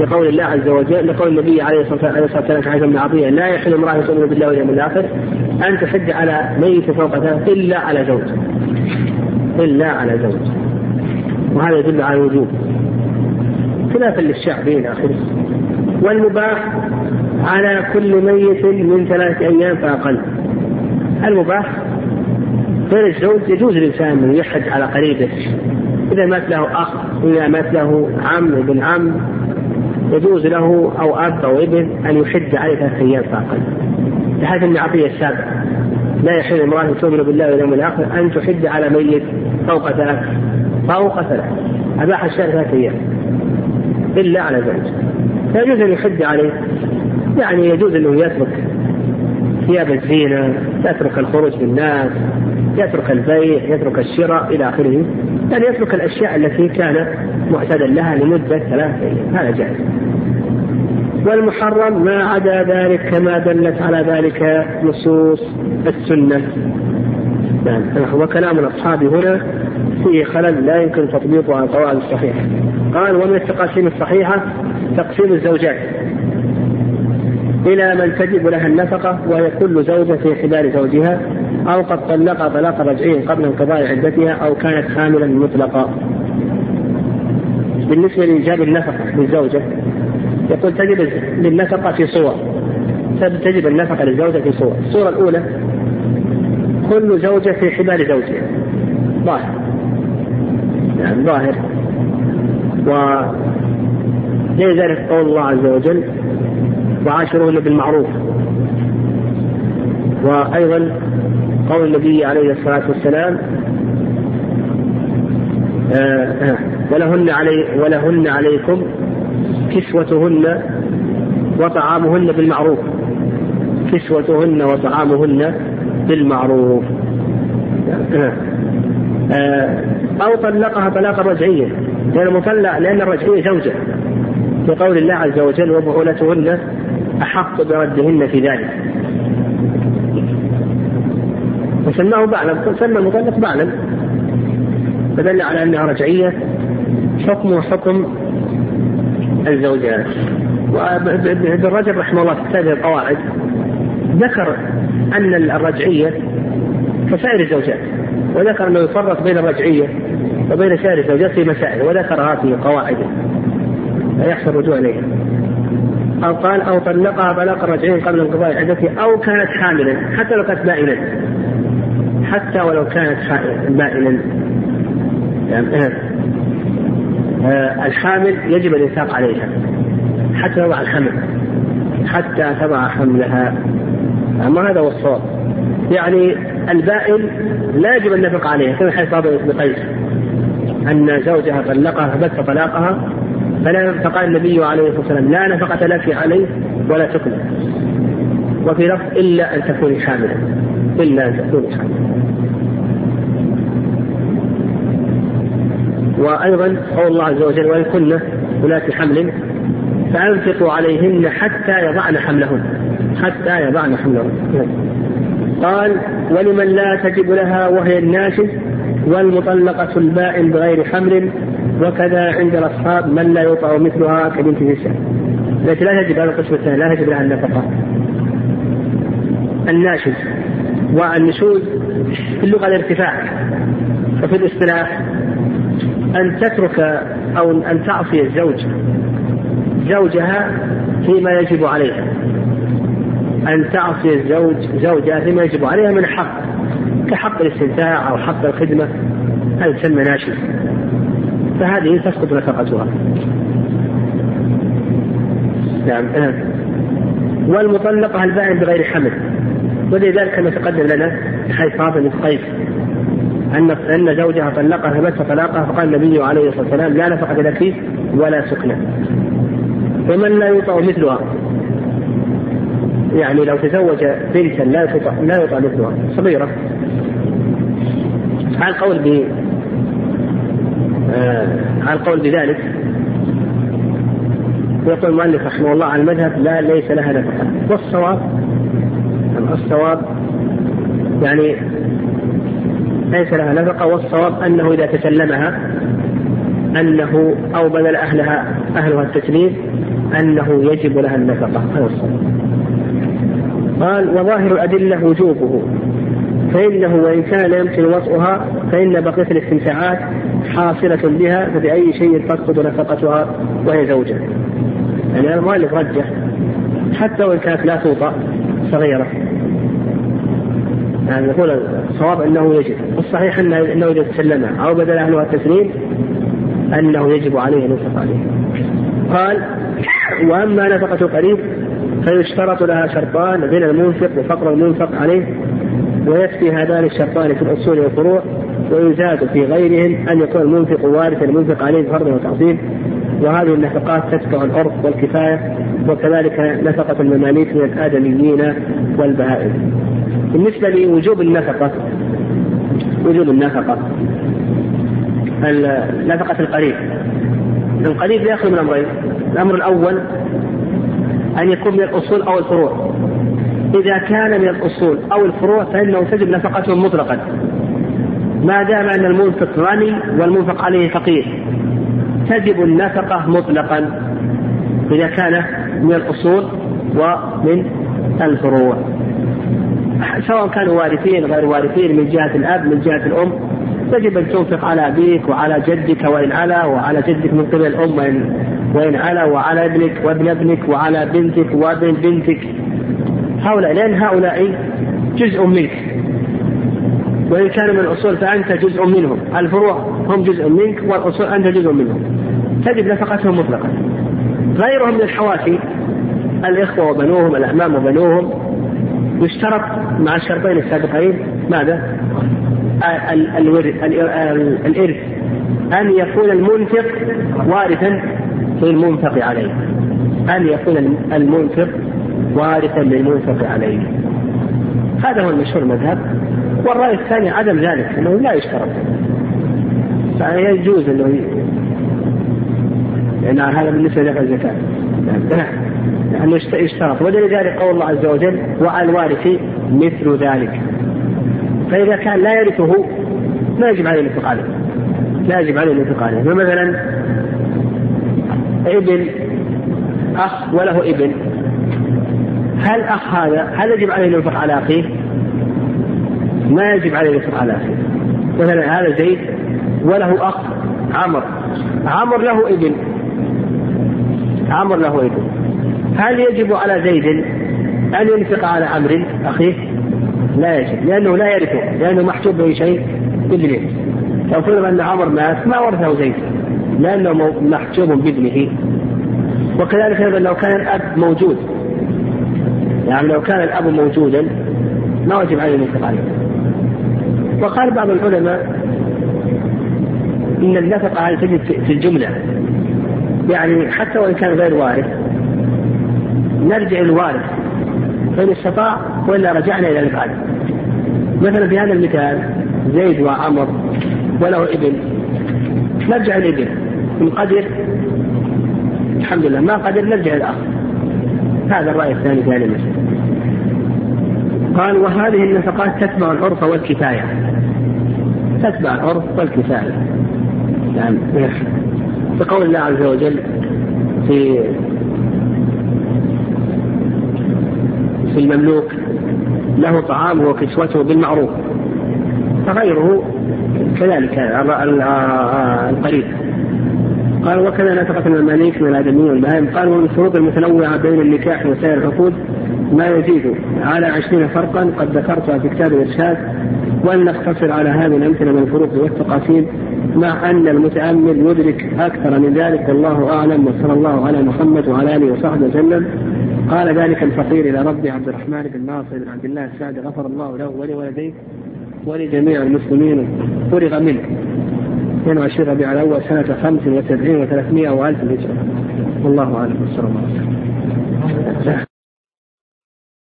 لقول الله عز وجل، لقول النبي عليه الصلاة والسلام عن عمرو بن عطية: لا يحل امرأة تؤمن بالله واليوم الآخر أن تحج على ميت فوق ثلاث إلا على زوجها، إلا على زوجها. وهذا يدل على الوجوب خلافا للشعبين آخر. والمباح على كل ميت من 3 أيام فأقل. المباح غير الزوج، يجوز الإنسان أن يحج على قريبه، إذا مات له أخ، إذا مات له عم ابن عم، يجوز له أو أب أو ابن أن يحج عليه 3 أيام فأقل، لحد أن عطية السابع: لا يحل امرأة تؤمن بالله واليوم الآخر أن تحج على ميت فوق 3. أباح الشارع 3 أيام إلا على زوج، فيجوز أن يحج عليه، يعني يجوز أنه يترك ثياب الزينة، يترك الخروج بالناس، يترك البيع، يترك الشراء إلى آخره، يعني يترك الأشياء التي كان معتدا لها لمدة 3 أيام، هذا جائز. والمحرم ما عدا ذلك كما دلت على ذلك نصوص السنة. وكلام الأصحاب هنا فيه خلل لا يمكن تطبيقه على القواعد الصحيحة. قال ومن التقاسيم الصحيحة تقسيم الزوجات إلى من تجب لها النفقة، وهي كل زوجة في حبال زوجها، أو قد طلق طلاق رجعي قبل انقضاء عدتها، أو كانت حاملا مطلقا. بالنسبة لإيجاب النفقة للزوجة يقول تجب للنفقة في صور، تجب النفقة للزوجة في صور. الصورة الأولى كل زوجة في حبال زوجها، ظاهر، يعني ظاهر، ولذلك قول الله عز وجل: وعاشرون بالمعروف. وأيضا قول النبي عليه الصلاة والسلام: ولهن عليكم كسوتهن وطعامهن بالمعروف، كسوتهن وطعامهن بالمعروف. أو طلقها طلاقا رجعيا، لأن الرجعية زوجة، بقول الله عز وجل: وبعولتهن أحق بردهن في ذلك. وسماه بعلم، سمى المطلق بعلم، فدل على أنها رجعية، حكمه حكم الزوجات. وابن رجب رحمه الله في هذه القواعد ذكر أن الرجعية كسائر الزوجات، وذكر أنه يفرق بين الرجعية وبين سائر الزوجات في مسائل، وذكرها في قواعده لا يحسب رجوع إليها. أو قال: أو طلقها طلاقا رجعيا قبل انقضاء عدتها، أو كانت حاملا حتى لو كانت بائنا، حتى ولو كانت بائنا. يعني الحامل يجب الإنفاق عليها حتى تضع الحمل، حتى تضع حملها. أما هذا هو الصواب، يعني البائن لا يجب النفق عليها، كما حيث صادر ابن قيس أن زوجها طلقها بث طلاقها، فقال النبي عليه الصلاة والسلام: لا نفقة لك عليه ولا تكلف. وفي لفظ: إلا أن تكون حاملا، إلا أن تكون حاملا. وأيضا قول الله عز وجل: وإن كن ولاة حمل فأنفقوا عليهن حتى يضعن حملهن، حتى يضعن حملهن. قال: ولمن لا تجب لها وهي الناشز والمطلقة البائن بغير حمل، وكذا عند الأصحاب من لا يطع مثلها كبنت نساء. التي لا تجب على القسم الثاني، لا تجب لها النفقة. الناشز والنشوز في اللغة الارتفاع، وفي الاصطلاح أن تترك أو أن تعصي الزوج زوجها فيما يجب عليها، أن تعصي الزوج زوجها فيما يجب عليها من حق، كحق الاستمتاع أو حق الخدمة، هذا تسمى ناشز، فهذه تسقط نفقتها. والمطلقة البائن بغير حمل، ولذلك كما تقدم لنا حيث فاطمة الصيف أن زوجها طلقها فمس طلاقها، فقال النبي عليه الصلاة والسلام: لا نفقة لك فيه ولا سكنة. ومن لا يطع مثلها، يعني لو تزوج بنتا لا يطع مثلها صغيرة. على القول بذلك يقول المؤلف رحمه الله على المذهب: لا، ليس لها نفقة. والصواب يعني ليس لها نفقة، والصواب أنه إذا تسلمها أنه أو بذل أهلها التسليم أنه يجب لها النفقة. قال: وظاهر الأدلة وجوبه، فإنه وإن كان يمكن وطئها فإن بقية الاستمتاعات حاصلة بها، فبأي شيء تفقد نفقتها وهي زوجة. يعني المؤلف رجح حتى وإن كانت لا توطأ صغيرة، يعني يقول الصواب أنه يجب. والصحيح أنه إذا تسلمها أو بدل أهلها التسليم أنه يجب عليه النفقة عليه. قال: وأما نفقة القريب فيشترط لها شرطان بين المنفق وفقر المنفق عليه، ويكفي هذان الشرطان في الأصول والفروع، ويزاد في غيرهم أن يكون المنفق وارث المنفق عليه فرضا وتعظيم. وهذه النفقات تتبع العرف والكفاية، وكذلك نفقة المماليك من الآدميين والبهائم. بالنسبة لوجوب النفقة نفقة القريب يأخذ من أمرين: الأمر الأول أن يكون من الأصول أو الفروع. إذا كان من الأصول أو الفروع فإنه تجب نفقتهم مطلقا، ما دام أن المنفق غني والمنفق عليه فقير تجب النفقة مطلقا، إذا كان من الأصول ومن الفروع، سواء كانوا وارثين غير وارثين، من جهة الأب من جهة الأم تجب أن تنفق على أبيك وعلى جدك وإن علا، وعلى جدك من قبل الأم وإن علا، وعلى ابنك وابن ابنك، وعلى بنتك وابن بنتك، هؤلاء، لأن هؤلاء جزء منك، وإن كانوا من الأصول فأنت جزء منهم، الفروع هم جزء منك والأصول أنت جزء منهم، تجب نفقتهم مطلقا. غيرهم من الحواشي، الإخوة وبنوهم، الأعمام وبنوهم، يشترط مع الشرطين السابقين ماذا؟ الإرث، أن يكون المنفق وارثا للمنفق عليه. هذا هو المشهور المذهب. والرأي الثاني عدم ذلك، أنه لا يشترط، فيجوز أنه يعني هذا بالنسبة لدفع الزكاة أنه يشترط، ولذلك قول الله عز وجل: وعلى الوارث مثل ذلك. فإذا كان لا يرثه لا يجب عليه الانفاق عليه، فمثلا ابن أخ وله ابن، هل أخ هذا هل يجب عليه الانفاق على أخيه؟ ما يجب عليه الانفاق على أخيه. مثلا هذا زيد وله أخ عمر له ابن، هل يجب على زيد أن ينفق على عمرو أخيه؟ لا يجب، لأنه لا يرثه، لأنه محجوب به شيء بابنه. لو فرض أن عمر مات ما ورثه زيد لأنه محجوب بابنه. وكذلك أيضا لو كان الأب موجود، يعني لو كان الأب موجودا ما وجب عليه الانفاق عليه. وقال بعض العلماء إن النفقة على تجد في الجملة، يعني حتى وإن كان غير وارث نرجع الوارث فإن استطاع، وإلا رجعنا إلى الفعل. مثلا في هذا المثال زيد وعمر وله ابن، نرجع الابن إن قدر الحمد لله، ما قدر نرجع الأخ. هذا الرأي الثاني في هذا المثال. قال: وهذه النفقات تتبع العرف والكفاية بقول الله عز وجل في المملوك: له طعامه وكسوته بالمعروف. فغيره كذلك القريب. قال: وكذا نفقة المماليك من الآدميين والبهائم. قال: ومن الشروط المتنوعة بين النكاح وسائر العقود ما يزيد على 20 فرقا قد ذكرتها في كتاب الإرشاد، وأن نقتصر على هذه الأمثلة من الفروق والتقاسيم، مع أن المتأمل يدرك أكثر من ذلك، الله أعلم. وصلى الله على محمد وعلى آله وصحبه وسلم. قال ذلك الفقير إلى ربي عبد الرحمن بن ناصر بن عبد الله السعدي، غفر الله له ولوالديه ولجميع المسلمين. فرغ منه 22 ربيع الأول سنة 75 و300 وألف هجرة. والله أعلم.